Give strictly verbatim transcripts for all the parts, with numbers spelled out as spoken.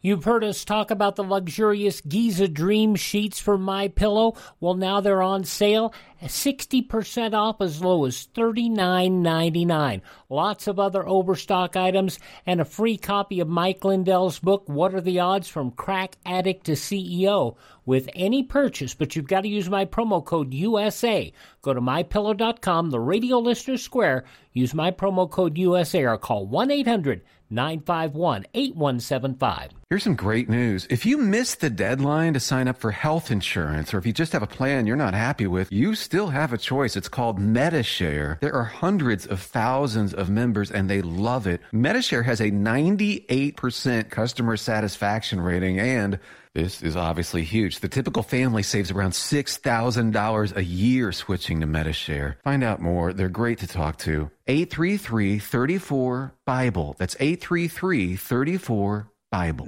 You've heard us talk about the luxurious Giza Dream sheets for MyPillow. Well, now they're on sale, sixty percent off as low as thirty-nine ninety-nine. Lots of other overstock items and a free copy of Mike Lindell's book, What Are the Odds? From Crack Addict to C E O, with any purchase. But you've got to use my promo code U S A. Go to my pillow dot com, the radio listener square. Use my promo code U S A or call one eight hundred nine five one eight one seven five. Here's some great news. If you missed the deadline to sign up for health insurance, or if you just have a plan you're not happy with, you still have a choice. It's called Medishare. There are hundreds of thousands of members, and they love it. Medishare has a ninety-eight percent customer satisfaction rating, and this is obviously huge. The typical family saves around six thousand dollars a year switching to Medishare. Find out more. They're great to talk to. eight three three, three four, BIBLE. That's eight three three, three four, BIBLE.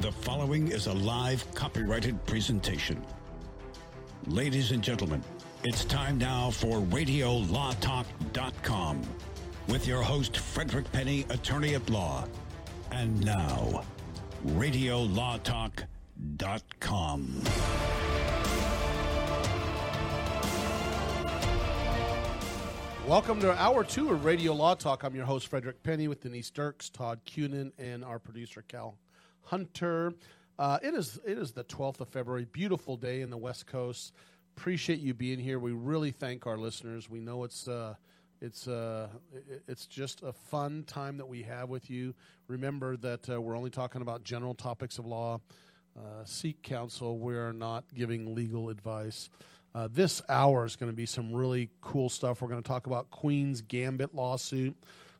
The following is a live copyrighted presentation. Ladies and gentlemen, it's time now for radio law talk dot com with your host, Frederick Penny, attorney at law. And now, radio law talk dot com. Welcome to Hour two of Radio Law Talk. I'm your host, Frederick Penny, with Denise Dirks, Todd Cunin, and our producer, Cal Hunter. Uh, it is it is the twelfth of February, beautiful day in the West Coast. Appreciate you being here. We really thank our listeners. We know it's... Uh, It's uh, it's just a fun time that we have with you. Remember that uh, we're only talking about general topics of law. Uh, seek counsel. We are not giving legal advice. Uh, this hour is going to be some really cool stuff. We're going to talk about Queen's Gambit lawsuit,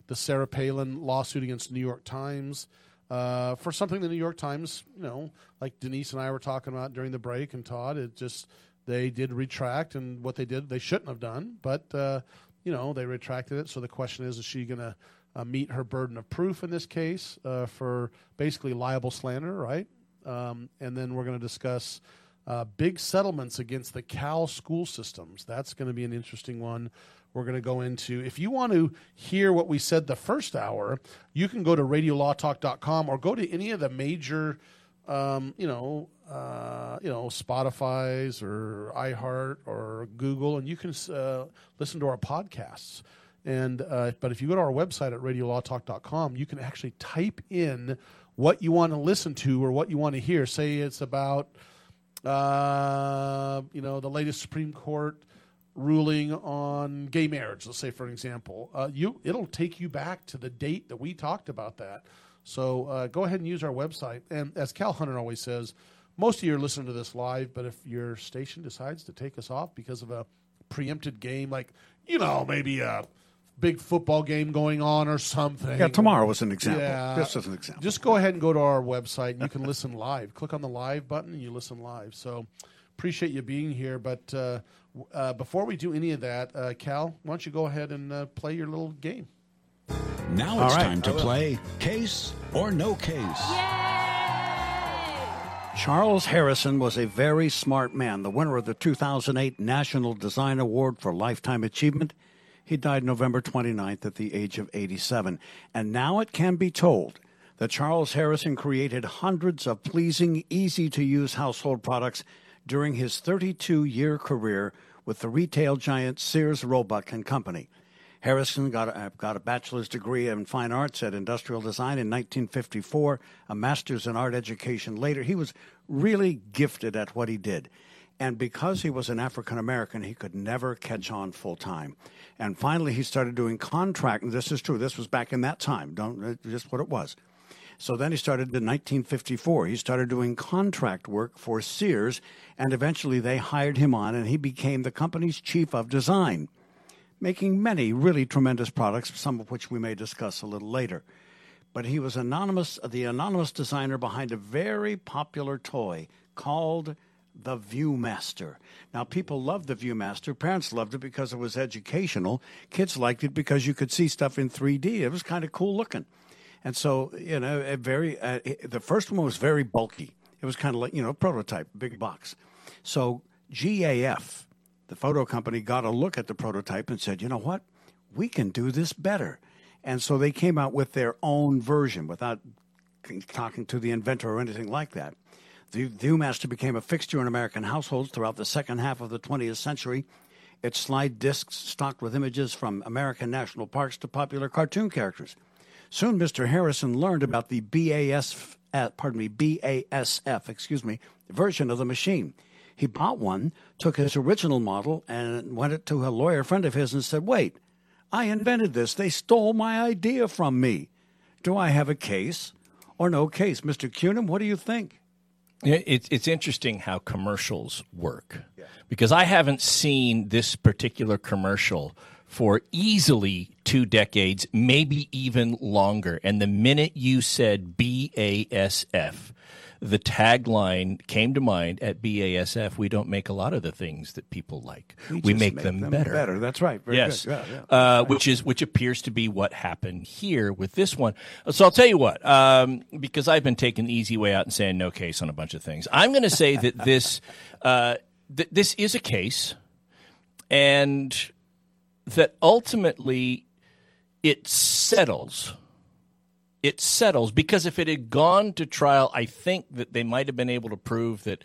the Sarah Palin lawsuit against New York Times, uh, for something the New York Times, you know, like Denise and I were talking about during the break, and Todd, it just, they did retract, and what they did, they shouldn't have done, but... Uh, You know, they retracted it, so the question is, is she going to uh, meet her burden of proof in this case uh, for basically liable slander, right? Um, and then we're going to discuss uh, big settlements against the Cal school systems. That's going to be an interesting one. We're going to go into, if you want to hear what we said the first hour, you can go to radio law talk dot com or go to any of the major, um, you know, Uh, you know, Spotify's or iHeart or Google, and you can uh, listen to our podcasts. And uh, but if you go to our website at radio law talk dot com, you can actually type in what you want to listen to or what you want to hear. Say it's about, uh, you know, the latest Supreme Court ruling on gay marriage, let's say, for an example. Uh, you it'll take you back to the date that we talked about that. So uh, go ahead and use our website. And as Cal Hunter always says, most of you are listening to this live, but if your station decides to take us off because of a preempted game, like, you know, maybe a big football game going on or something. Yeah, tomorrow was an example. Yeah, this was an example. Just go ahead and go to our website, and you can listen live. Click on the live button, and you listen live. So appreciate you being here. But uh, uh, before we do any of that, uh, Cal, why don't you go ahead and uh, play your little game. Now it's right. time to play Case or No Case. Yay! Charles Harrison was a very smart man, the winner of the two thousand eight National Design Award for Lifetime Achievement. He died November twenty-ninth at the age of eighty-seven. And now it can be told that Charles Harrison created hundreds of pleasing, easy-to-use household products during his thirty-two-year career with the retail giant Sears Roebuck and Company. Harrison got a, got a bachelor's degree in fine arts at industrial design in nineteen fifty-four, a master's in art education later. He was really gifted at what he did. And because he was an African-American, he could never catch on full-time. And finally, he started doing contract. And this is true. This was back in that time. Don't just what it was. So then he started in nineteen fifty-four. He started doing contract work for Sears, and eventually they hired him on, and he became the company's chief of design, making many really tremendous products, some of which we may discuss a little later. But he was anonymous, the anonymous designer behind a very popular toy called the Viewmaster. Now, people loved the Viewmaster. Parents loved it because it was educational. Kids liked it because you could see stuff in three D. It was kind of cool looking. And so, you know, a very uh, the first one was very bulky. It was kind of like, you know, a prototype, big box. So G A F, the photo company, got a look at the prototype and said, you know what, we can do this better. And so they came out with their own version without talking to the inventor or anything like that. The Viewmaster became a fixture in American households throughout the second half of the twentieth century. Its slide discs stocked with images from American national parks to popular cartoon characters. Soon, Mister Harrison learned about the B A S F, uh, pardon me, B A S F, excuse me, version of the machine. He bought one, took his original model, and went it to a lawyer friend of his and said, "Wait, I invented this. They stole my idea from me. Do I have a case or no case?" Mister Cunin, what do you think? It's it's interesting how commercials work, yeah. because I haven't seen this particular commercial for easily two decades, maybe even longer. And the minute you said B A S F, the tagline came to mind. At B A S F, we don't make a lot of the things that people like. We, we make, make them, them better. better. That's right. Very yes. Good. Yeah, yeah. Uh, right. Which is which appears to be what happened here with this one. So I'll tell you what, um, because I've been taking the easy way out and saying no case on a bunch of things. I'm going to say that this uh, th- this is a case, and that ultimately it settles. It settles because if it had gone to trial, I think that they might have been able to prove that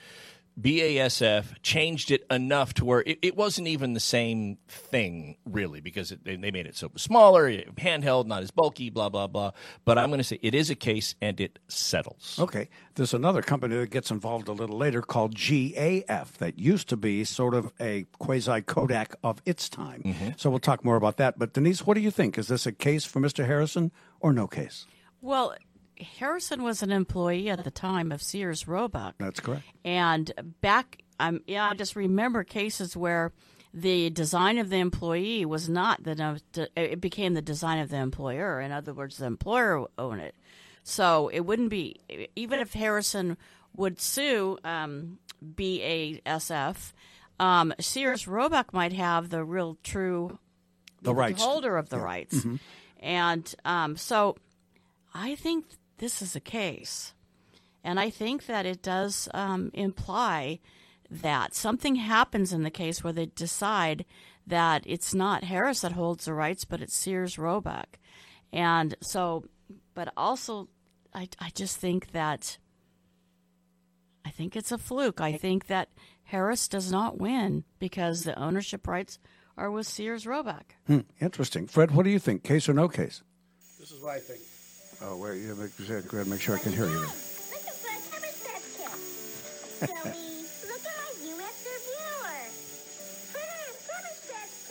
B A S F changed it enough to where it, it wasn't even the same thing, really, because it, they made it so it was smaller, handheld, not as bulky, blah, blah, blah. But I'm going to say it is a case and it settles. Okay. There's another company that gets involved a little later called G A F that used to be sort of a quasi-Kodak of its time. Mm-hmm. So we'll talk more about that. But, Denise, what do you think? Is this a case for Mister Harrison or no case? Well, Harrison was an employee at the time of Sears Roebuck. That's correct. And back, um, yeah, I just remember cases where the design of the employee was not the – it became the design of the employer. In other words, the employer owned it. So it wouldn't be – even if Harrison would sue um, B A S F, um, Sears Roebuck might have the real true – the rights. Holder of the yeah. rights. Mm-hmm. And um, so – I think this is a case, and I think that it does um, imply that something happens in the case where they decide that it's not Harris that holds the rights, but it's Sears Roebuck. And so, but also, I, I just think that, I think it's a fluke. I think that Harris does not win because the ownership rights are with Sears Roebuck. Hmm, interesting. Fred, what do you think? Case or no case? This is what I think. Oh, wait, yeah, go ahead, make sure I can hear you. Look at first ever test kit. Zoe, look at my U S reviewer. Put in first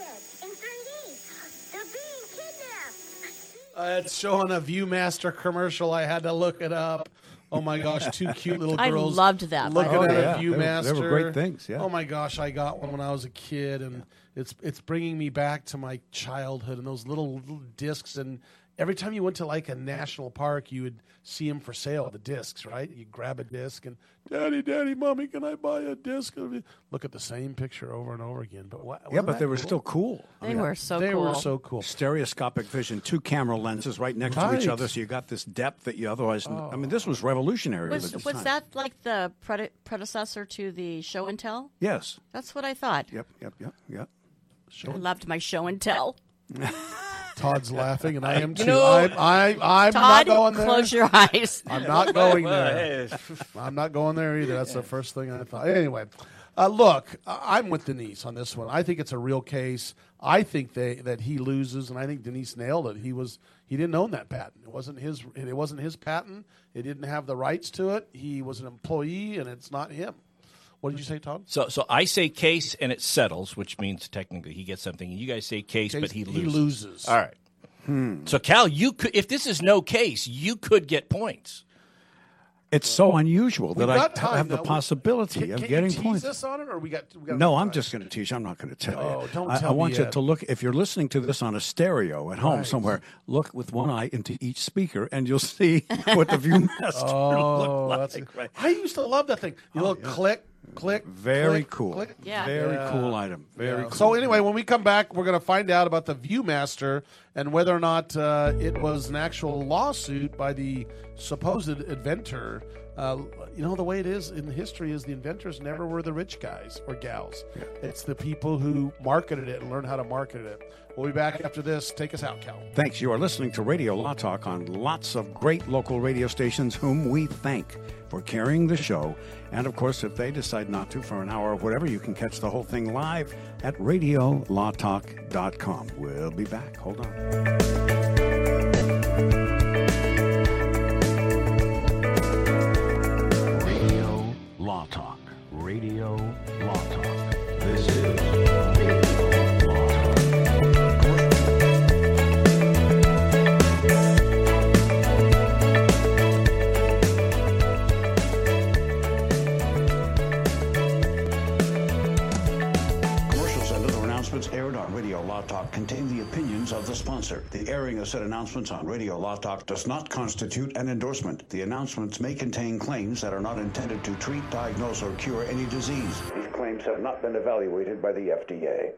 test kit in three D. They're being kidnapped. Uh, it's showing a Viewmaster commercial. I had to look it up. Oh, my gosh, two cute little girls. I loved that. Looking oh, at yeah. a Viewmaster. They were, they were great things, yeah. Oh, my gosh, I got one when I was a kid, and it's it's bringing me back to my childhood and those little, little discs and... Every time you went to, like, a national park, you would see them for sale, the discs, right? You'd grab a disc and, Daddy, Daddy, Mommy, can I buy a disc? Look at the same picture over and over again. But what, Yeah, but they cool? were still cool. They I mean, were so they cool. They were so cool. Stereoscopic vision, two camera lenses right next right. to each other, so you got this depth that you otherwise oh. – I mean, this was revolutionary. Was, was time. that like the prede- predecessor to the show and tell? Yes. That's what I thought. Yep, yep, yep, yep. Show I and- loved my show and tell. Todd's laughing, and I am too. You know, I, I, I'm Todd, not going there. Close your eyes. I'm not going there. I'm not going there either. That's the first thing I thought. Anyway, uh, look, I'm with Denise on this one. I think it's a real case. I think they, that he loses, and I think Denise nailed it. He was he didn't own that patent. It wasn't his. It wasn't his patent. It didn't have the rights to it. He was an employee, and it's not him. What did you say, Tom? So so I say case and it settles, which means technically he gets something. You guys say case, case but he loses. He loses. All right. Hmm. So, Cal, you could, if this is no case, you could get points. It's so unusual that I time, have though. the possibility can, of can getting you tease points. Us on it, or we got, we got no, I'm just going to teach. I'm not going to tell no, you. Don't I, tell I want me you yet. to look. If you're listening to this on a stereo at home right. somewhere, look with one eye into each speaker, and you'll see what the Viewmaster oh, looked like. A, right. I used to love that thing. You oh, little yeah. click. Click. Very click, cool. Click. Yeah. Very yeah. cool item. Very yeah. cool. So anyway, when we come back, we're going to find out about the Viewmaster and whether or not uh, it was an actual lawsuit by the supposed inventor uh, you know, the way it is in history is the inventors never were the rich guys or gals. Yeah. It's the people who marketed it and learned how to market it. We'll be back after this. Take us out, Cal. Thanks. You are listening to Radio Law Talk on lots of great local radio stations, whom we thank for carrying the show. And, of course, if they decide not to for an hour or whatever, you can catch the whole thing live at radio law talk dot com. We'll be back. Hold on. Law Talk, Radio Law Talk. This is Radio Law Talk. Commercials and other announcements aired on Radio Law Talk contain the opinions of the sponsor. The airing of said announcements on Radio Law Talk does not constitute an endorsement. The announcements may contain claims that are not intended to treat, diagnose, or cure any disease. These claims have not been evaluated by the F D A.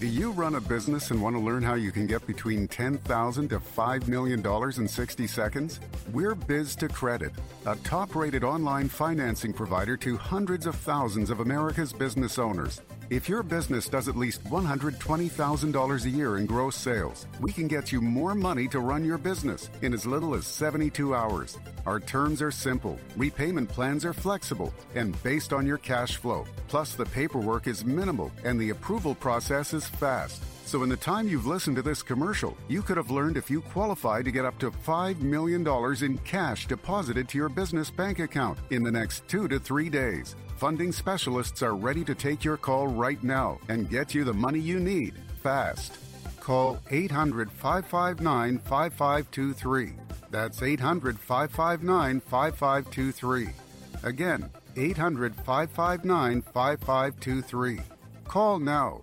Do you run a business and want to learn how you can get between ten thousand dollars to five million dollars in sixty seconds? We're Biz to Credit, a top-rated online financing provider to hundreds of thousands of America's business owners. If your business does at least one hundred twenty thousand dollars a year in gross sales, we can get you more money to run your business in as little as seventy-two hours. Our terms are simple, repayment plans are flexible, and based on your cash flow. Plus, the paperwork is minimal, and the approval process is fast. So in the time you've listened to this commercial, you could have learned if you qualify to get up to five million dollars in cash deposited to your business bank account in the next two to three days. Funding specialists are ready to take your call right now and get you the money you need fast. Call eight hundred, five five nine, five five two three. That's eight hundred, five five nine, five five two three. Again, eight hundred, five five nine, five five two three. Call now.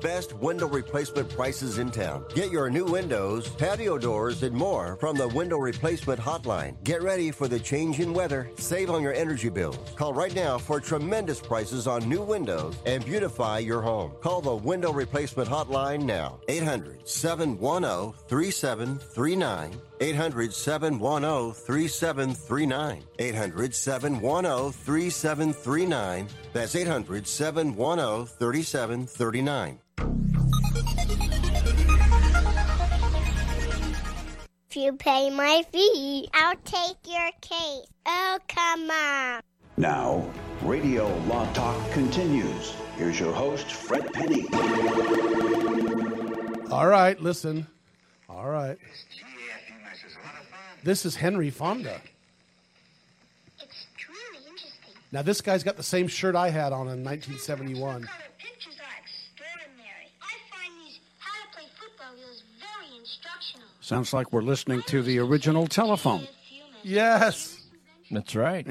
best window replacement prices in town. Get your new windows, patio doors, and more from the Window Replacement Hotline. Get ready for the change in weather. Save on your energy bills. Call right now for tremendous prices on new windows and beautify your home. Call the Window Replacement Hotline now. eight hundred, seven one zero, three seven three nine. eight hundred, seven one zero, three seven three nine. eight hundred, seven one zero, three seven three nine. That's eight hundred, seven one zero, three seven three nine. If you pay my fee, I'll take your case. Oh, come on. Now, Radio Law Talk continues. Here's your host, Fred Penny. All right, listen. All right. This is Henry Fonda. It's truly interesting. Now, this guy's got the same shirt I had on in nineteen seventy-one. Sounds like we're listening to the original telephone. Yes. That's right.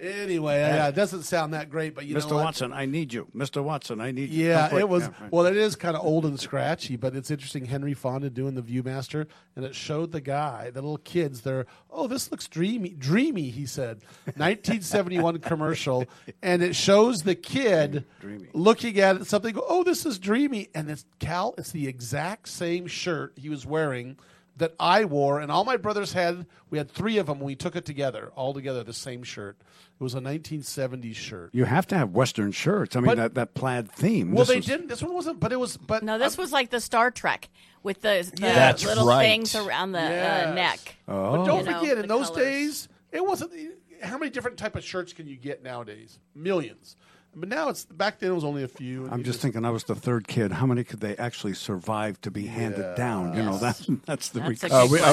Anyway, yeah. yeah, it doesn't sound that great, but you Mister know what? Watson, I need you. Mister Watson, I need you. Yeah, it was, yeah. well, it is kind of old and scratchy, but it's interesting. Henry Fonda doing the Viewmaster, and it showed the guy, the little kids, they're, oh, this looks dreamy, dreamy, he said. nineteen seventy-one commercial, and it shows the kid dreamy. Looking at it, something, oh, this is dreamy. And it's Cal, it's the exact same shirt he was wearing that I wore, and all my brothers had. We had three of them. We took it together, all together, the same shirt. It was a nineteen seventies shirt. You have to have Western shirts. I mean, but, that, that plaid theme. Well, this they was... didn't. This one wasn't, but it was. But no, this uh, was like the Star Trek with the, the that's little right. things around the yes. uh, neck. Oh. But don't you forget, know, in those colors. Days, it wasn't. How many different type of shirts can you get nowadays? Millions. But now it's back then it was only a few. I'm just, just thinking I was the third kid. How many could they actually survive to be handed yeah. down? You yes. know that that's the. That's uh, we, I,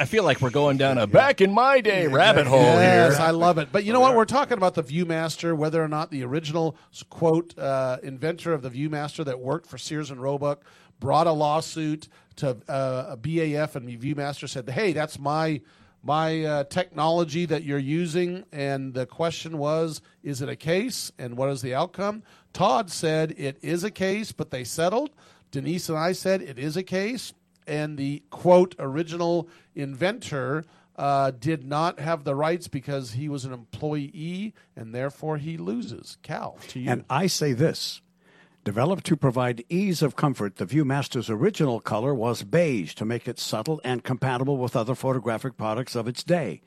I feel like we're going down a back in my day yeah. rabbit hole yes, here. I love it. But you know what? We're talking about the Viewmaster, whether or not the original quote uh, inventor of the Viewmaster that worked for Sears and Roebuck brought a lawsuit to uh, a B A S F, and the Viewmaster said, "Hey, that's my." My uh, technology that you're using," and the question was, is it a case, and what is the outcome? Todd said it is a case, but they settled. Denise and I said it is a case, and the, quote, original inventor uh, did not have the rights because he was an employee, and therefore he loses. Cal, to you. And I say this. Developed to provide ease of comfort, the Viewmaster's original color was beige to make it subtle and compatible with other photographic products of its day.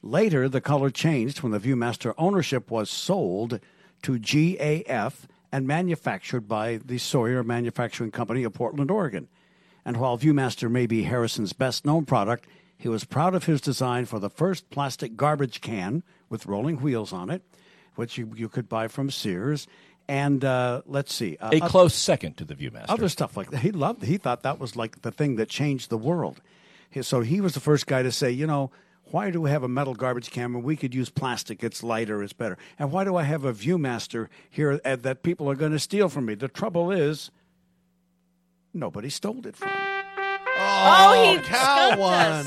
Later, the color changed when the Viewmaster ownership was sold to G A F and manufactured by the Sawyer Manufacturing Company of Portland, Oregon. And while Viewmaster may be Harrison's best-known product, he was proud of his design for the first plastic garbage can with rolling wheels on it, which you, you could buy from Sears. And uh, let's see. Uh, a close other, second to the Viewmaster. Other stuff like that. He loved it. He thought that was like the thing that changed the world. He, so he was the first guy to say, you know, why do we have a metal garbage can when we could use plastic? It's lighter. It's better. And why do I have a Viewmaster here uh, that people are going to steal from me? The trouble is nobody stole it from me. Oh, oh he Cal won.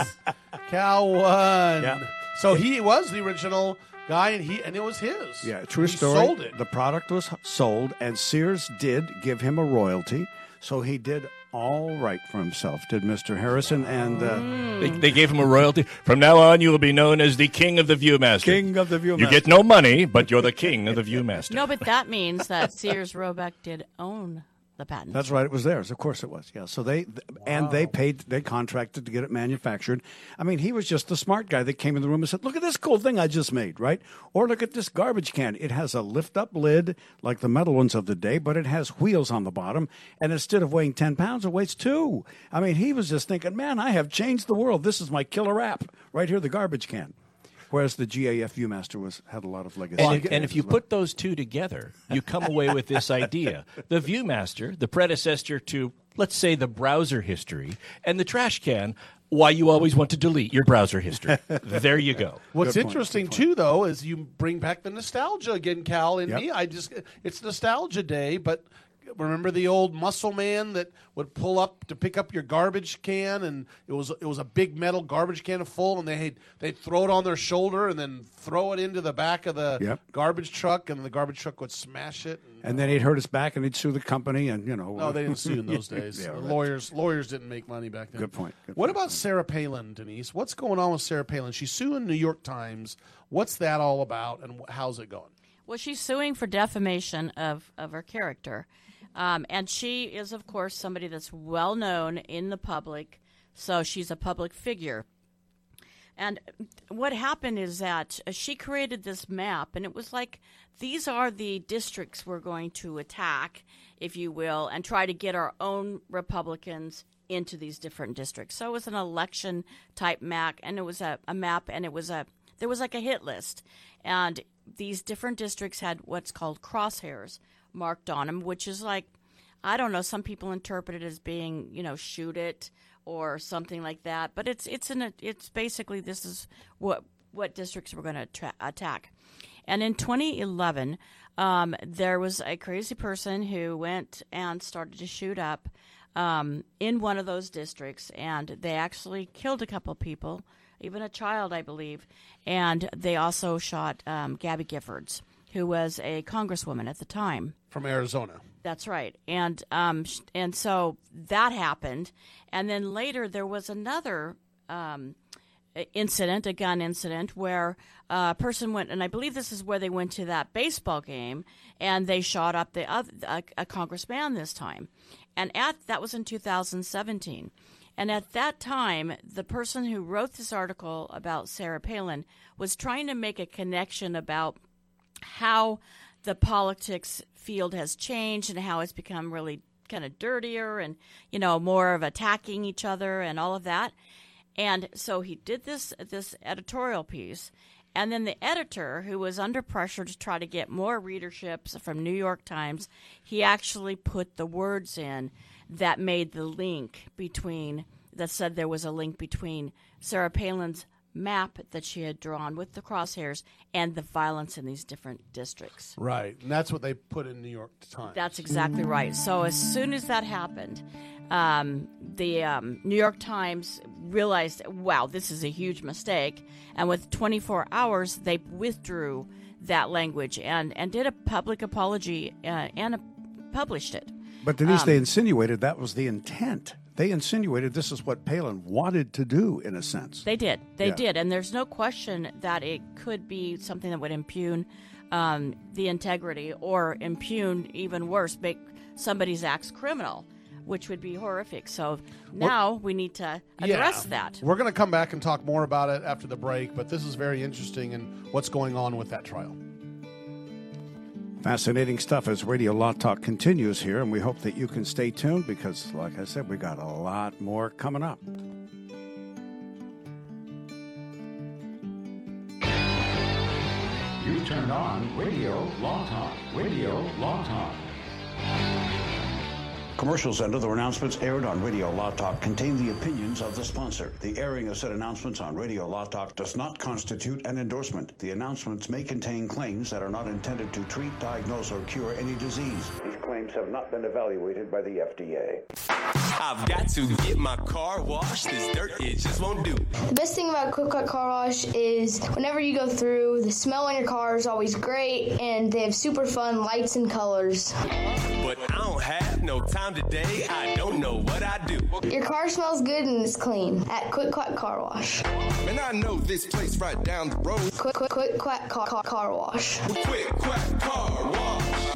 Cal won. Yeah. So he was the original guy, and he and it was his. Yeah, true story. He sold it. The product was sold, and Sears did give him a royalty, so he did all right for himself, did Mister Harrison. And uh, mm. they, they gave him a royalty. From now on, you will be known as the king of the Viewmaster. King of the Viewmaster. You get no money, but you're the king of the Viewmaster. No, but that means that Sears Roebuck did own the patent. That's right. It was theirs. Of course it was. Yeah. So they th- wow. and they paid. They contracted to get it manufactured. I mean, he was just the smart guy that came in the room and said, "Look at this cool thing I just made, right? Or look at this garbage can. It has a lift-up lid like the metal ones of the day, but it has wheels on the bottom. And instead of weighing ten pounds, it weighs two." I mean, he was just thinking, "Man, I have changed the world. This is my killer app right here, the garbage can." Whereas the G A F Viewmaster was had a lot of legacy. And if, and if you well. put those two together, you come away with this idea. The Viewmaster, the predecessor to, let's say, the browser history, and the trash can, why you always want to delete your browser history. There you go. What's point, interesting, too, though, is you bring back the nostalgia again, Cal, and yep. me. I just It's nostalgia day, but remember the old muscle man that would pull up to pick up your garbage can, and it was it was a big metal garbage can full, and they had, they'd throw it on their shoulder and then throw it into the back of the yep. garbage truck, and the garbage truck would smash it. And, and then he'd hurt his back, and he'd sue the company, and you know. No, they didn't sue in those days. yeah, lawyers lawyers didn't make money back then. Good point. Good what point. About Sarah Palin, Denise? What's going on with Sarah Palin? She's suing New York Times. What's that all about, and how's it going? Well, she's suing for defamation of, of her character. Um, and she is, of course, somebody that's well known in the public so she's a public figure. And what happened is that she created this map, and it was like, these are the districts we're going to attack, if you will, and try to get our own Republicans into these different districts. So it was an election-type map, and it was a, a map, and it was a there was like a hit list. And these different districts had what's called crosshairs marked on them, which is like, I don't know, some people interpret it as being, you know, shoot it, or something like that, but it's it's in a, it's basically this is what what districts we're going to tra- attack. And in twenty eleven, um, there was a crazy person who went and started to shoot up um, in one of those districts, and they actually killed a couple people, even a child, I believe, and they also shot um, Gabby Giffords, who was a congresswoman at the time. From Arizona. That's right. And um, sh- and so that happened. And then later there was another um, incident, a gun incident, where a person went, and I believe this is where they went to that baseball game, and they shot up the other, a, a congressman this time. And at that was in two thousand seventeen. And at that time, the person who wrote this article about Sarah Palin was trying to make a connection about how the politics field has changed and how it's become really kind of dirtier and, you know, more of attacking each other and all of that. And so he did this this editorial piece. And then the editor, who was under pressure to try to get more readerships from New York Times, he actually put the words in that made the link between – that said there was a link between Sarah Palin's map that she had drawn with the crosshairs and the violence in these different districts. Right. And that's what they put in New York Times. That's exactly right. So as soon as that happened, um, the um, New York Times realized, wow, this is a huge mistake. And with twenty-four hours, they withdrew that language and, and did a public apology uh, and uh, published it. But Denise, um, they insinuated that was the intent. They insinuated this is what Palin wanted to do, in a sense. They did. They yeah. did. And there's no question that it could be something that would impugn um, the integrity or impugn, even worse, make somebody's acts criminal, which would be horrific. So now we're, we need to address yeah. that. We're going to come back and talk more about it after the break, but this is very interesting in what's going on with that trial. Fascinating stuff as Radio Law Talk continues here, and we hope that you can stay tuned because, like I said, we got a lot more coming up. You turned on Radio Law Talk. Radio Law Talk. Commercials and other announcements aired on Radio Law Talk contain the opinions of the sponsor. The airing of said announcements on Radio Law Talk does not constitute an endorsement. The announcements may contain claims that are not intended to treat, diagnose, or cure any disease. These claims have not been evaluated by the F D A. I've got to get my car washed. This dirt, it just won't do. The best thing about Quick Cut Car Wash is whenever you go through, the smell on your car is always great, and they have super fun lights and colors. But I don't have no time. Today, I don't know what I do. Your car smells good and it's clean at Quick Quack Car Wash. And I know this place right down the road. Quick Quick Quick Quack Car Car, car Wash. Quick Quack Car Wash.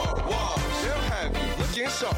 Wash. They'll have you looking sharp.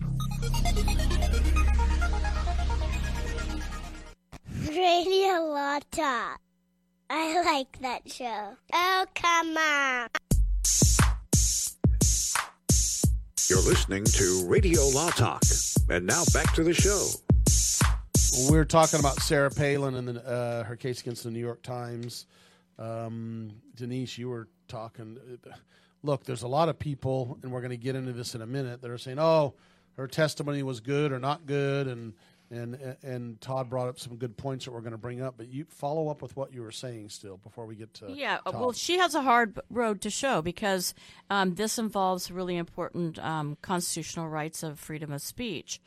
Radio Law Talk. I like that show. Oh, come on. You're listening to Radio Law Talk. And now back to the show. We're talking about Sarah Palin and the, uh, her case against the New York Times. Um, Denise, you were talking. Look, there's a lot of people, and we're going to get into this in a minute, that are saying, oh, her testimony was good or not good, and and and Todd brought up some good points that we're going to bring up, but you follow up with what you were saying still before we get to Yeah, Todd. Well, she has a hard road to show because um, this involves really important um, constitutional rights of freedom of speech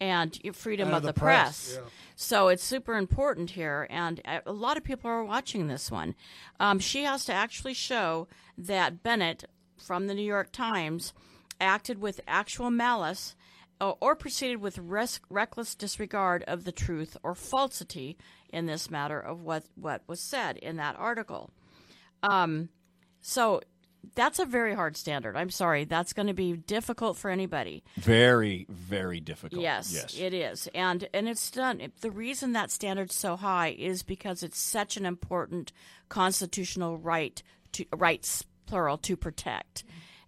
and freedom uh, of the, the press. press. Yeah. So it's super important here, and a lot of people are watching this one. Um, she has to actually show that Bennett from the New York Times acted with actual malice or proceeded with res- reckless disregard of the truth or falsity in this matter of what, what was said in that article. Um, so that's a very hard standard. I'm sorry. That's going to be difficult for anybody. Very, very difficult. Yes, yes. It is. And and it's done. The reason that standard's so high is because it's such an important constitutional right, to rights, plural, to protect.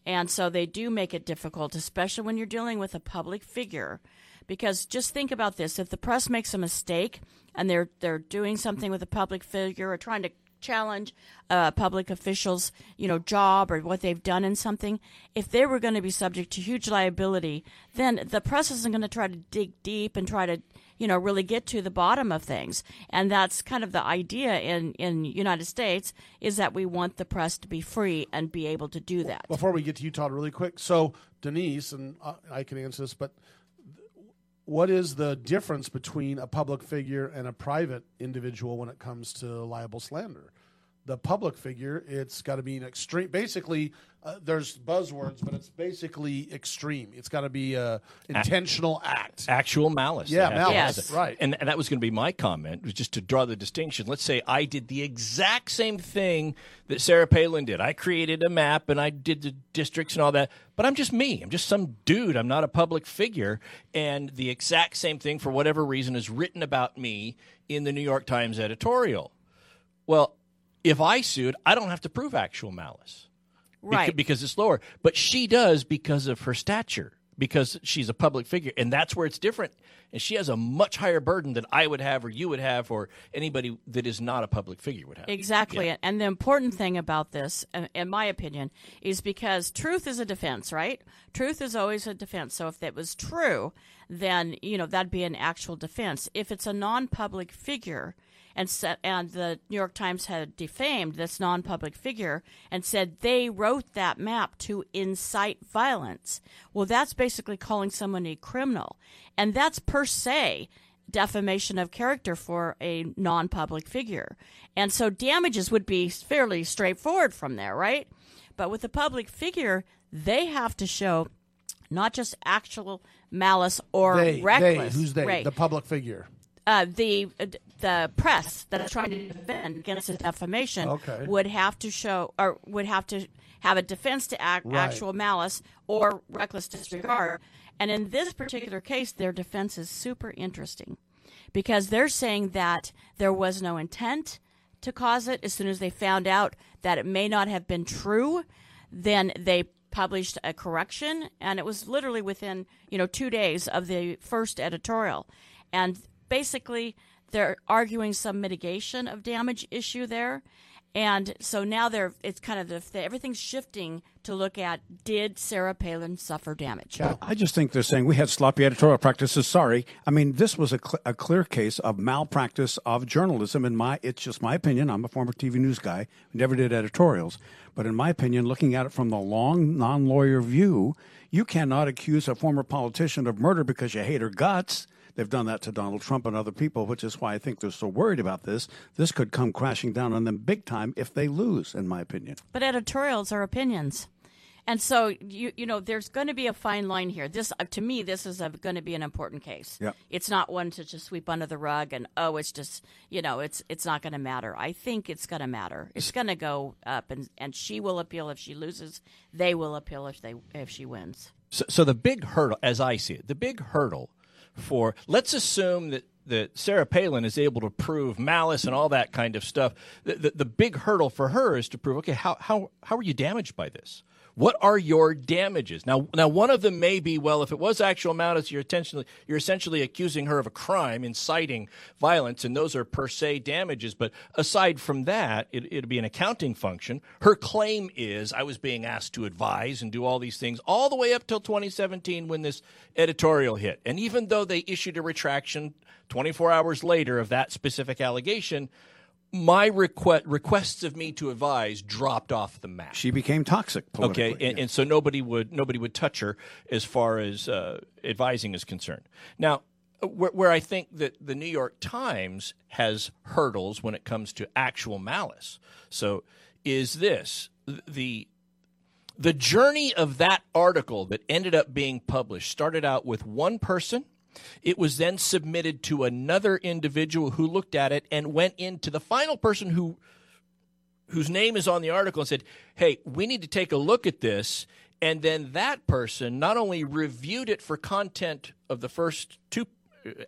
And so they do make it difficult, especially when you're dealing with a public figure, because just think about this. If the press makes a mistake and they're they're doing something with a public figure or trying to challenge a uh, public official's, you know, job or what they've done in something, if they were going to be subject to huge liability, then the press isn't going to try to dig deep and try to, you know, really get to the bottom of things. And that's kind of the idea in in United States, is that we want the press to be free and be able to do that. Before we get to you, Todd, really quick. So Denise, and I can answer this, but what is the difference between a public figure and a private individual when it comes to libel slander? The public figure, it's got to be an extreme. Basically, uh, there's buzzwords, but it's basically extreme. It's got to be an intentional act. Actual malice. Yeah, malice. Yes. Right. And, and that was going to be my comment, was just to draw the distinction. Let's say I did the exact same thing that Sarah Palin did. I created a map, and I did the districts and all that, but I'm just me. I'm just some dude. I'm not a public figure. And the exact same thing, for whatever reason, is written about me in the New York Times editorial. Well, if I sued, I don't have to prove actual malice, right? Because it's lower. But she does because of her stature, because she's a public figure, and that's where it's different. And she has a much higher burden than I would have or you would have or anybody that is not a public figure would have. Exactly. Yeah. And the important thing about this, in my opinion, is because truth is a defense, right? Truth is always a defense. So if that was true, then, you know, that'd be an actual defense. If it's a non-public figure – And, set, and the New York Times had defamed this non-public figure and said they wrote that map to incite violence. Well, that's basically calling someone a criminal. And that's per se defamation of character for a non-public figure. And so damages would be fairly straightforward from there, right? But with a public figure, they have to show not just actual malice or they, reckless. They, who's they? Right. The public figure. Uh, the uh, the press that is trying to defend against a defamation okay. would have to show or would have to have a defense to act, right. actual malice or reckless disregard. And in this particular case, their defense is super interesting because they're saying that there was no intent to cause it. As soon as they found out that it may not have been true, then they published a correction, and it was literally within, you know, two days of the first editorial. And basically, they're arguing some mitigation of damage issue there, and so now they're it's kind of the, everything's shifting to look at, did Sarah Palin suffer damage? Yeah, I just think they're saying we had sloppy editorial practices. Sorry, I mean this was a, cl- a clear case of malpractice of journalism. In my, it's just my opinion. I'm a former T V news guy, never did editorials, but in my opinion, looking at it from the long non-lawyer view, you cannot accuse a former politician of murder because you hate her guts. They've done that to Donald Trump and other people, which is why I think they're so worried about this. This could come crashing down on them big time if they lose, in my opinion. But editorials are opinions. And so, you you know, there's going to be a fine line here. This, uh, to me, this is going to be an important case. Yep. It's not one to just sweep under the rug and, oh, it's just, you know, it's it's not going to matter. I think it's going to matter. It's going to go up, and, and she will appeal if she loses. They will appeal if they if she wins. So, so the big hurdle, as I see it, the big hurdle for – let's assume that, that Sarah Palin is able to prove malice and all that kind of stuff. The, the, the big hurdle for her is to prove, okay, how how how are you damaged by this? What are your damages? Now, now one of them may be, well, if it was actual malice, you're intentionally, you're essentially accusing her of a crime, inciting violence, and those are per se damages. But aside from that, it, it'd be an accounting function. Her claim is, I was being asked to advise and do all these things all the way up till twenty seventeen when this editorial hit. And even though they issued a retraction twenty-four hours later of that specific allegation, my request requests of me to advise dropped off the map. She became toxic politically. Okay, and, yeah. and so nobody would nobody would touch her as far as uh, advising is concerned. Now, where, where I think that the New York Times has hurdles when it comes to actual malice. So is this the the journey of that article that ended up being published started out with one person. It was then submitted to another individual who looked at it and went into the final person who whose name is on the article and said, hey, we need to take a look at this. And then that person not only reviewed it for content of the first two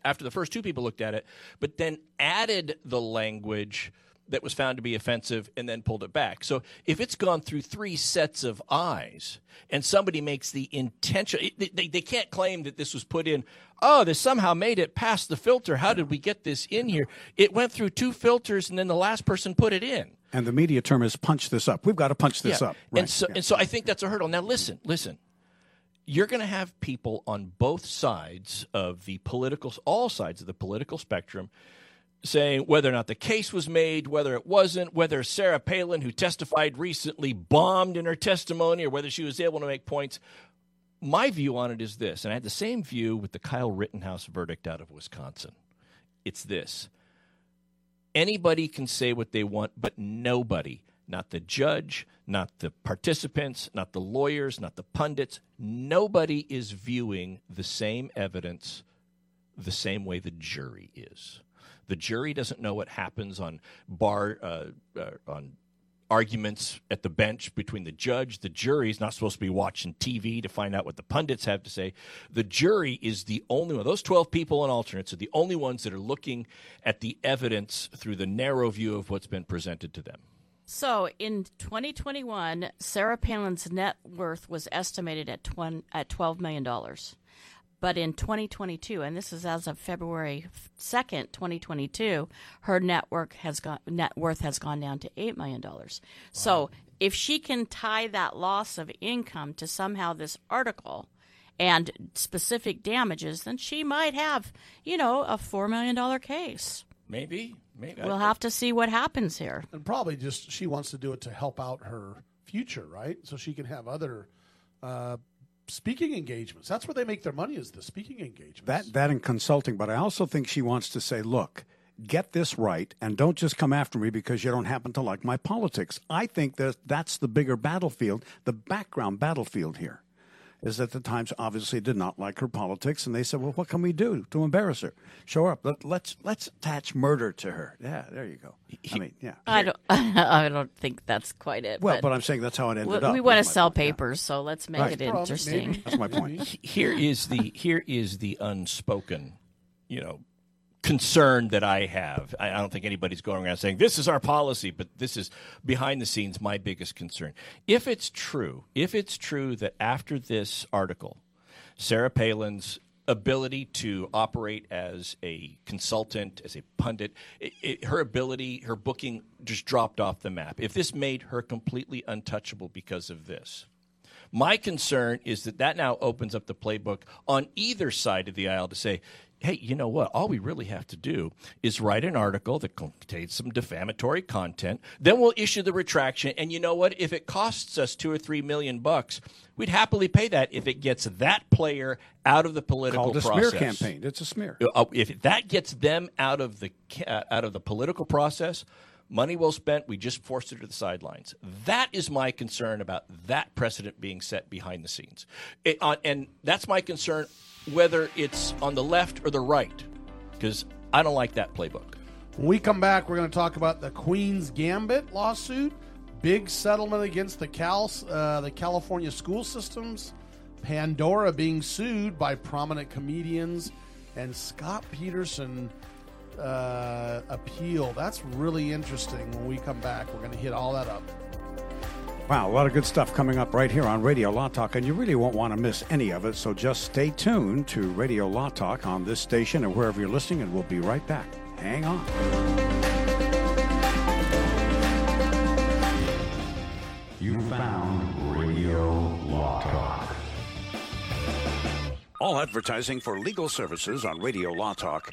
after the first two people looked at it, but then added the language that was found to be offensive and then pulled it back. So if it's gone through three sets of eyes and somebody makes the intention – they, they can't claim that this was put in, oh, this somehow made it past the filter. How did we get this in here? It went through two filters and then the last person put it in. And the media term is punch this up. We've got to punch this yeah. up. Right. And, so, yeah. and so I think that's a hurdle. Now listen, listen. You're going to have people on both sides of the political – all sides of the political spectrum – saying whether or not the case was made, whether it wasn't, whether Sarah Palin, who testified recently, bombed in her testimony, or whether she was able to make points. My view on it is this, and I had the same view with the Kyle Rittenhouse verdict out of Wisconsin. It's this. Anybody can say what they want, but nobody, not the judge, not the participants, not the lawyers, not the pundits, nobody is viewing the same evidence the same way the jury is. The jury doesn't know what happens on bar uh, uh, on arguments at the bench between the judge. The jury's not supposed to be watching T V to find out what the pundits have to say. The jury is the only one. Those twelve people and alternates are the only ones that are looking at the evidence through the narrow view of what's been presented to them. So in twenty twenty-one, Sarah Palin's net worth was estimated at twelve million dollars. But in twenty twenty-two, and this is as of February second, twenty twenty-two, her net worth has gone, net worth has gone down to eight million dollars. Wow. So if she can tie that loss of income to somehow this article and specific damages, then she might have, you know, a four million dollars case. Maybe. Maybe. We'll have to see what happens here. And probably just she wants to do it to help out her future, right? So she can have other uh speaking engagements. That's where they make their money, is the speaking engagements. That that and consulting. But I also think she wants to say, look, get this right and don't just come after me because you don't happen to like my politics. I think that that's the bigger battlefield, the background battlefield here, is that the Times obviously did not like her politics. And they said, well, what can we do to embarrass her? Show her up. Let, let's let's attach murder to her. Yeah, there you go. I mean, yeah. I don't, I don't think that's quite it. Well, but, but I'm saying that's how it ended we, up. We want to sell point. papers, yeah. so let's make right. it interesting. Maybe. That's my point. Here is the here is the unspoken, you know, concern that I have. I, I don't think anybody's going around saying, this is our policy, but this is behind the scenes my biggest concern. If it's true, if it's true that after this article, Sarah Palin's ability to operate as a consultant, as a pundit, it, it, her ability, her booking just dropped off the map. If this made her completely untouchable because of this, my concern is that that now opens up the playbook on either side of the aisle to say, hey, you know what? All we really have to do is write an article that contains some defamatory content. Then we'll issue the retraction. And you know what? If it costs us two or three million bucks, we'd happily pay that if it gets that player out of the political process. Called a smear campaign. It's a smear. If that gets them out of the uh, out of the political process, money well spent. We just forced her to the sidelines. That is my concern about that precedent being set behind the scenes. It, uh, and that's my concern, whether it's on the left or the right, because I don't like that playbook. When we come back, we're going to talk about the Queen's Gambit lawsuit, big settlement against the Cal, uh, the California school systems, Pandora being sued by prominent comedians, and Scott Peterson uh, appeal. That's really interesting. When we come back, we're going to hit all that up. Wow, a lot of good stuff coming up right here on Radio Law Talk, and you really won't want to miss any of it, so just stay tuned to Radio Law Talk on this station or wherever you're listening, and we'll be right back. Hang on. You found Radio Law Talk. All advertising for legal services on Radio Law Talk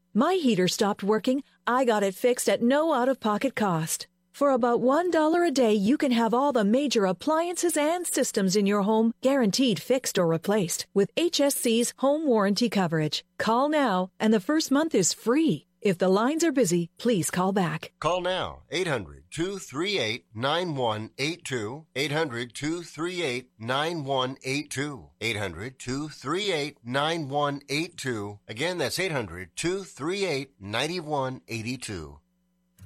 "My heater stopped working. I got it fixed at no out-of-pocket cost." For about one dollar a day, you can have all the major appliances and systems in your home guaranteed fixed or replaced with H S C's home warranty coverage. Call now, and the first month is free. If the lines are busy, please call back. Call now, eight hundred, two three eight, nine one eight two, eight hundred, two three eight, nine one eight two, eight hundred, two three eight, nine one eight two. Again, that's eight hundred, two three eight, nine one eight two.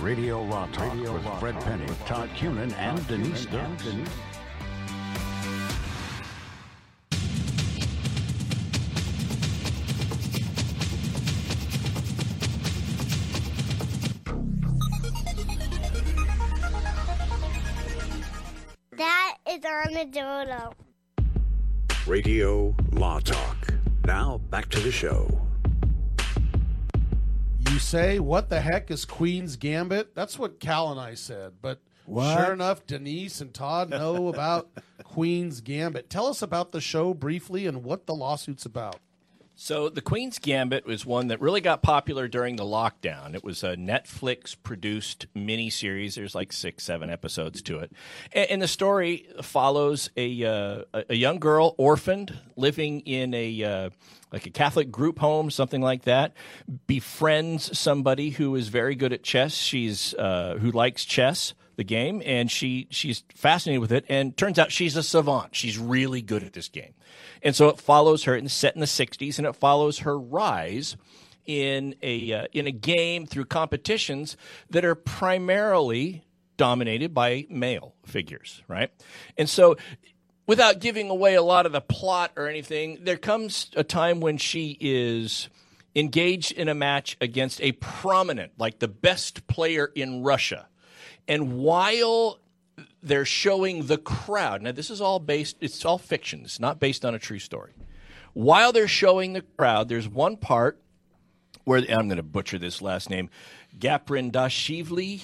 Radio Law Talk Radio with Law Fred Talk Penny, with Todd Cunin, Todd and Cunin Denise Dirks. Denise. That is Armadillo. Radio Law Talk. Now back to the show. You say, what the heck is Queen's Gambit? That's what Cal and I said. But what? Sure enough, Denise and Todd know about Queen's Gambit. Tell us about the show briefly and what the lawsuit's about. So the Queen's Gambit was one that really got popular during the lockdown. It was a Netflix-produced miniseries. There's like six, seven episodes to it. And the story follows a uh, a young girl, orphaned, living in a uh, like a Catholic group home, something like that, befriends somebody who is very good at chess. She's uh, who likes chess, the game, and she she's fascinated with it, and turns out she's a savant. She's really good at this game. And so it follows her, and it's set in the sixties, and it follows her rise in a uh, in a game through competitions that are primarily dominated by male figures, right? And so without giving away a lot of the plot or anything, there comes a time when she is engaged in a match against a prominent, like the best player in Russia. And while they're showing the crowd – now, this is all based – it's all fiction. It's not based on a true story. While they're showing the crowd, there's one part where – and I'm going to butcher this last name, Gaprindashvili.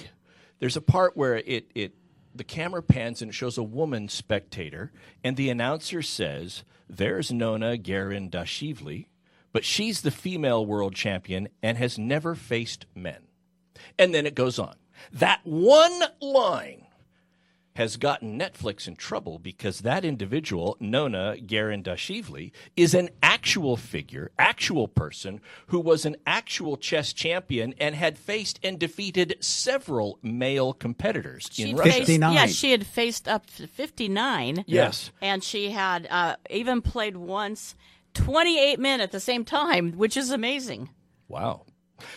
There's a part where it, it the camera pans and it shows a woman spectator, and the announcer says, "There's Nona Gaprindashvili, but she's the female world champion and has never faced men." And then it goes on. That one line has gotten Netflix in trouble because that individual, Nona Gaprindashvili, is an actual figure, actual person who was an actual chess champion and had faced and defeated several male competitors She'd in Russia. Faced, yeah, she had faced up to fifty-nine. Yes. And she had uh, even played once twenty-eight men at the same time, which is amazing. Wow.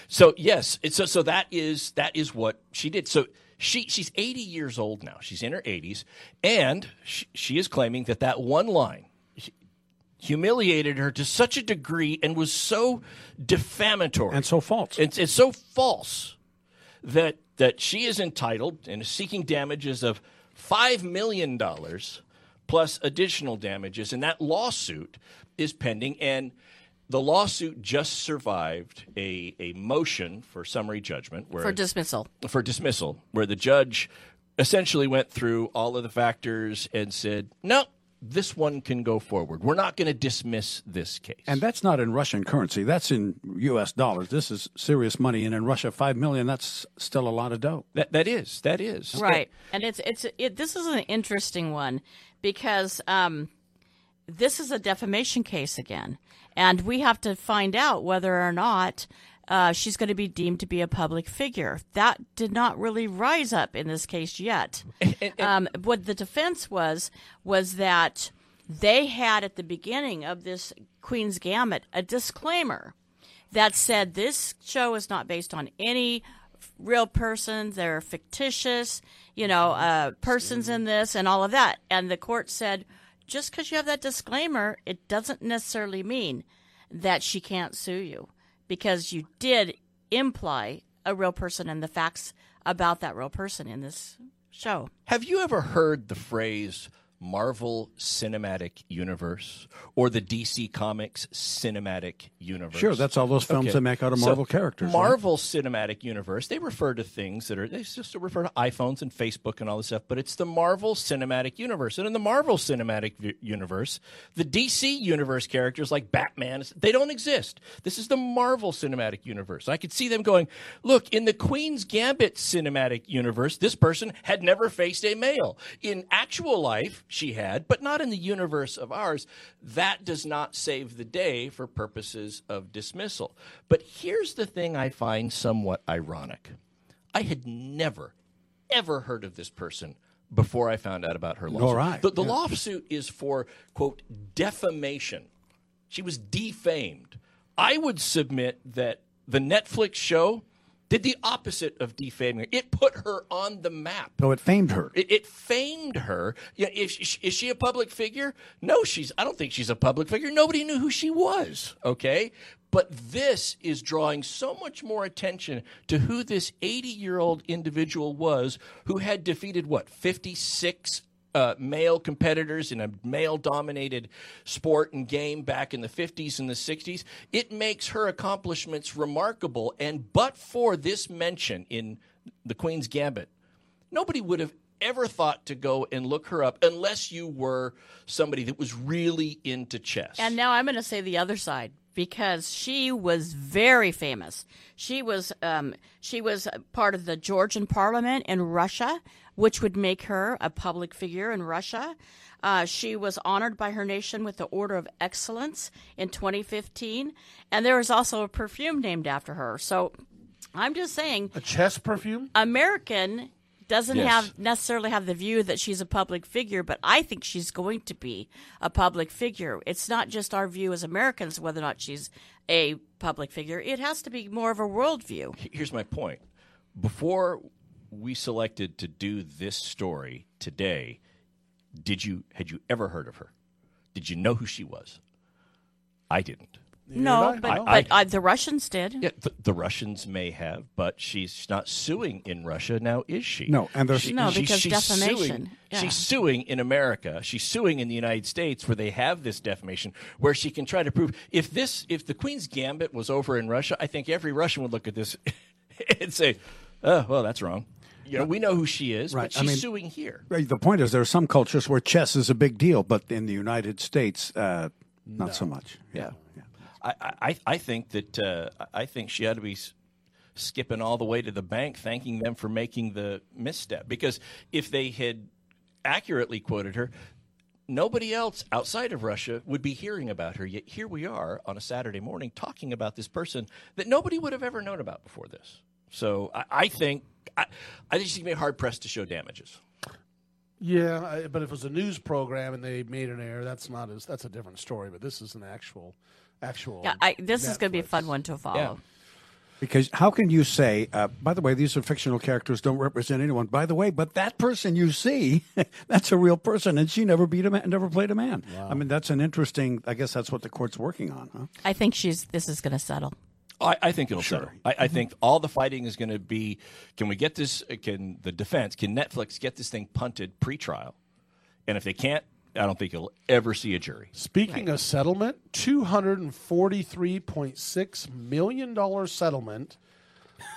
So yes, it's so, so that is that is what she did. So she she's eighty years old now. She's in her eighties, and she, she is claiming that that one line humiliated her to such a degree and was so defamatory and so false. It's, it's so false that that she is entitled and is seeking damages of five million dollars plus additional damages, and that lawsuit is pending. And the lawsuit just survived a, a motion for summary judgment. Where for dismissal. For dismissal, where the judge essentially went through all of the factors and said, no, this one can go forward. We're not going to dismiss this case. And that's not in Russian currency. That's in U S dollars. This is serious money. And in Russia, five million dollars, that's still a lot of dough. That, that is. That is. Right. And it's it's it, this is an interesting one because um, this is a defamation case again. And we have to find out whether or not uh, she's going to be deemed to be a public figure. That did not really rise up in this case yet. And, and, um, what the defense was was that they had at the beginning of this Queen's Gambit a disclaimer that said this show is not based on any real person. They're fictitious, you know, uh, persons in this and all of that. And the court said, just because you have that disclaimer, it doesn't necessarily mean that she can't sue you because you did imply a real person and the facts about that real person in this show. Have you ever heard the phrase Marvel Cinematic Universe or the D C Comics Cinematic Universe? Sure, that's all those films okay. that make out of Marvel so, characters. Marvel right? Cinematic Universe, they refer to things that are – they just refer to iPhones and Facebook and all this stuff, but it's the Marvel Cinematic Universe. And in the Marvel Cinematic v- Universe, the D C Universe characters like Batman, they don't exist. This is the Marvel Cinematic Universe. I could see them going, look, in the Queen's Gambit Cinematic Universe, this person had never faced a male. In actual life – she had, but not in the universe of ours. That does not save the day for purposes of dismissal. But here's the thing I find somewhat ironic. I had never, ever heard of this person before I found out about her lawsuit. All right. The, the yeah. lawsuit is for, quote, defamation. She was defamed. I would submit that the Netflix show did the opposite of defaming her. It put her on the map. No, it famed her. It, it famed her. Yeah, is, is, is she a public figure? No, she's. I don't think she's a public figure. Nobody knew who she was, okay? But this is drawing so much more attention to who this eighty-year-old individual was who had defeated, what, fifty-six uh, male competitors in a male-dominated sport and game back in the fifties and the sixties. It makes her accomplishments remarkable. And but for this mention in the Queen's Gambit, nobody would have ever thought to go and look her up unless you were somebody that was really into chess. And now I'm going to say the other side, because she was very famous. She was um, she was part of the Georgian parliament in Russia, which would make her a public figure in Russia. Uh, she was honored by her nation with the Order of Excellence in twenty fifteen. And there was also a perfume named after her. So I'm just saying. A chess perfume? American doesn't yes. have necessarily have the view that she's a public figure, but I think she's going to be a public figure. It's not just our view as Americans whether or not she's a public figure. It has to be more of a worldview. Here's my point. Before we selected to do this story today, did you had you ever heard of her? Did you know who she was? I didn't. No, but, I, but I, I, the Russians did. Yeah, the, the Russians may have, but she's not suing in Russia now, is she? No, and there's she, no she, because she's defamation. Suing, yeah. She's suing in America. She's suing in the United States, where they have this defamation, where she can try to prove if this, if the Queen's Gambit was over in Russia, I think every Russian would look at this and say, "Oh, well, that's wrong." You know, we know who she is, right. but she's I mean, suing here. Right, the point is, there are some cultures where chess is a big deal, but in the United States, uh, not no. so much. Yeah. yeah. I, I, I think that uh, I think she ought to be skipping all the way to the bank, thanking them for making the misstep. Because if they had accurately quoted her, nobody else outside of Russia would be hearing about her. Yet here we are on a Saturday morning talking about this person that nobody would have ever known about before this. So I, I think I, I think she'd be hard pressed to show damages. Yeah, I, but if it was a news program and they made an error, that's not as that's a different story. But this is an actual. Actual yeah, I, this Netflix. Is going to be a fun one to follow. Yeah. Because how can you say, uh, by the way, these are fictional characters, don't represent anyone, by the way, but that person you see, that's a real person, and she never beat a man, never played a man. Wow. I mean, that's an interesting, I guess that's what the court's working on, huh? I think she's. This is going to settle. I, I think it'll sure. settle. I, I think all the fighting is going to be, can we get this, can the defense, can Netflix get this thing punted pre-trial? And if they can't, I don't think you'll ever see a jury. Speaking right. of settlement, two hundred forty-three point six million dollars settlement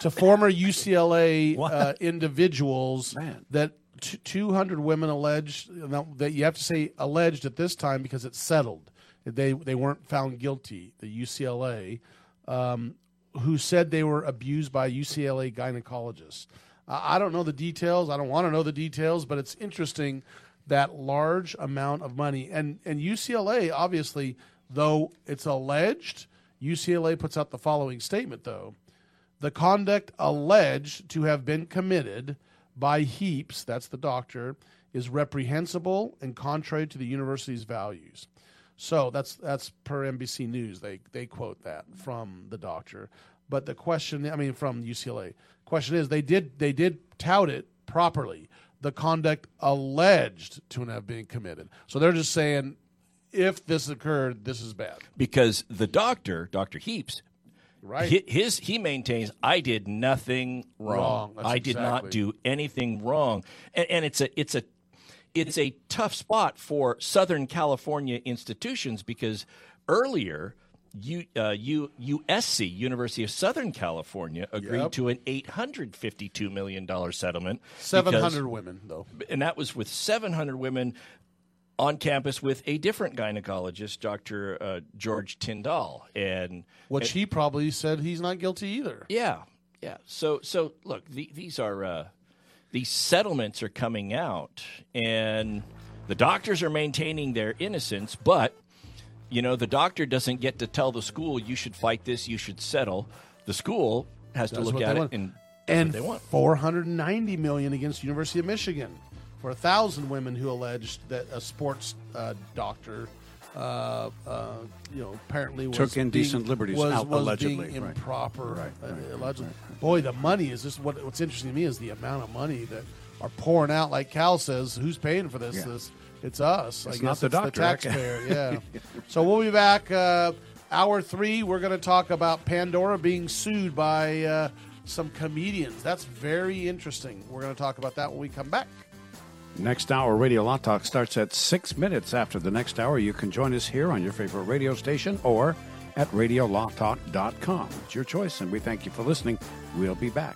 to former U C L A uh, individuals Man. That t- two hundred women alleged, that you have to say alleged at this time because it's settled. They they weren't found guilty, the U C L A, um, who said they were abused by U C L A gynecologists. Uh, I don't know the details. I don't want to know the details, but it's interesting that large amount of money. And and U C L A, obviously, though it's alleged, U C L A puts out the following statement, though. The conduct alleged to have been committed by Heaps, that's the doctor, is reprehensible and contrary to the university's values. So that's that's per N B C News. They, they quote that from the doctor. But the question, I mean, from U C L A. Question is, they did they did tout it properly. The conduct alleged to have been committed. So they're just saying, if this occurred, this is bad. Because the doctor, Doctor Heaps, right? His he maintains, I did nothing wrong. wrong. I did exactly. not do anything wrong. And, and it's a it's a it's a tough spot for Southern California institutions because earlier. U, uh, U, U S C, University of Southern California, agreed yep. to an eight hundred fifty-two million dollars settlement. seven hundred because, women, though. And that was with seven hundred women on campus with a different gynecologist, Doctor Uh, George Tyndall. And, Which and, he probably said he's not guilty either. Yeah, yeah. So, so look, the, these are uh, these settlements are coming out, and the doctors are maintaining their innocence, but... You know, the doctor doesn't get to tell the school, you should fight this, you should settle. The school has That's to look at it want. and, and what they want. four hundred ninety million dollars against University of Michigan or one thousand women who alleged that a sports uh, doctor, uh, uh, you know, apparently was took indecent being, liberties was, out was allegedly being improper. Right. Right. Uh, right. Allegedly. Right. Boy, the money is just what. What's interesting to me is the amount of money that are pouring out. Like Cal says, who's paying for this? Yeah. This it's us. It's I guess not the it's doctor, the taxpayer. Yeah. So we'll be back. Uh, Hour three, we're going to talk about Pandora being sued by uh, some comedians. That's very interesting. We're going to talk about that when we come back. Next hour, Radio Law Talk starts at six minutes after the next hour. You can join us here on your favorite radio station or at radio law talk dot com. It's your choice, and we thank you for listening. We'll be back.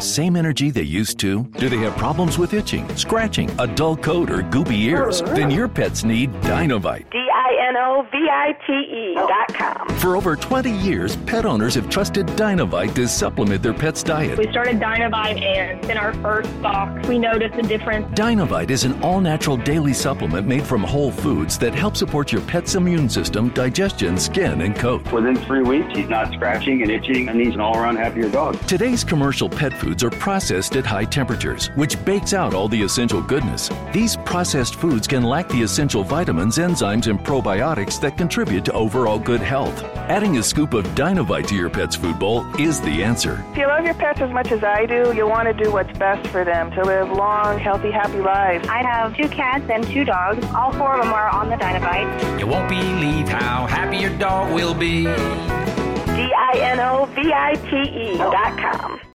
Same energy they used to? Do they have problems with itching, scratching, a dull coat, or goopy ears? Then your pets need Dynovite. D I N O V I T E dot com. For over twenty years, pet owners have trusted Dynovite to supplement their pet's diet. We started Dynovite, and in our first box, we noticed a difference. Dynovite is an all-natural daily supplement made from whole foods that helps support your pet's immune system, digestion, skin, and coat. Within three weeks, he's not scratching and itching, and he's an all-around happier dog. Today's commercial pet foods are processed at high temperatures, which bakes out all the essential goodness. These processed foods can lack the essential vitamins, enzymes, and probiotics that contribute to overall good health. Adding a scoop of Dynovite to your pet's food bowl is the answer. If you love your pets as much as I do, you'll want to do what's best for them to live long, healthy, happy lives. I have two cats and two dogs. All four of them are on the Dynovite. You won't believe how happy your dog will be. D I N O V I T E dot com.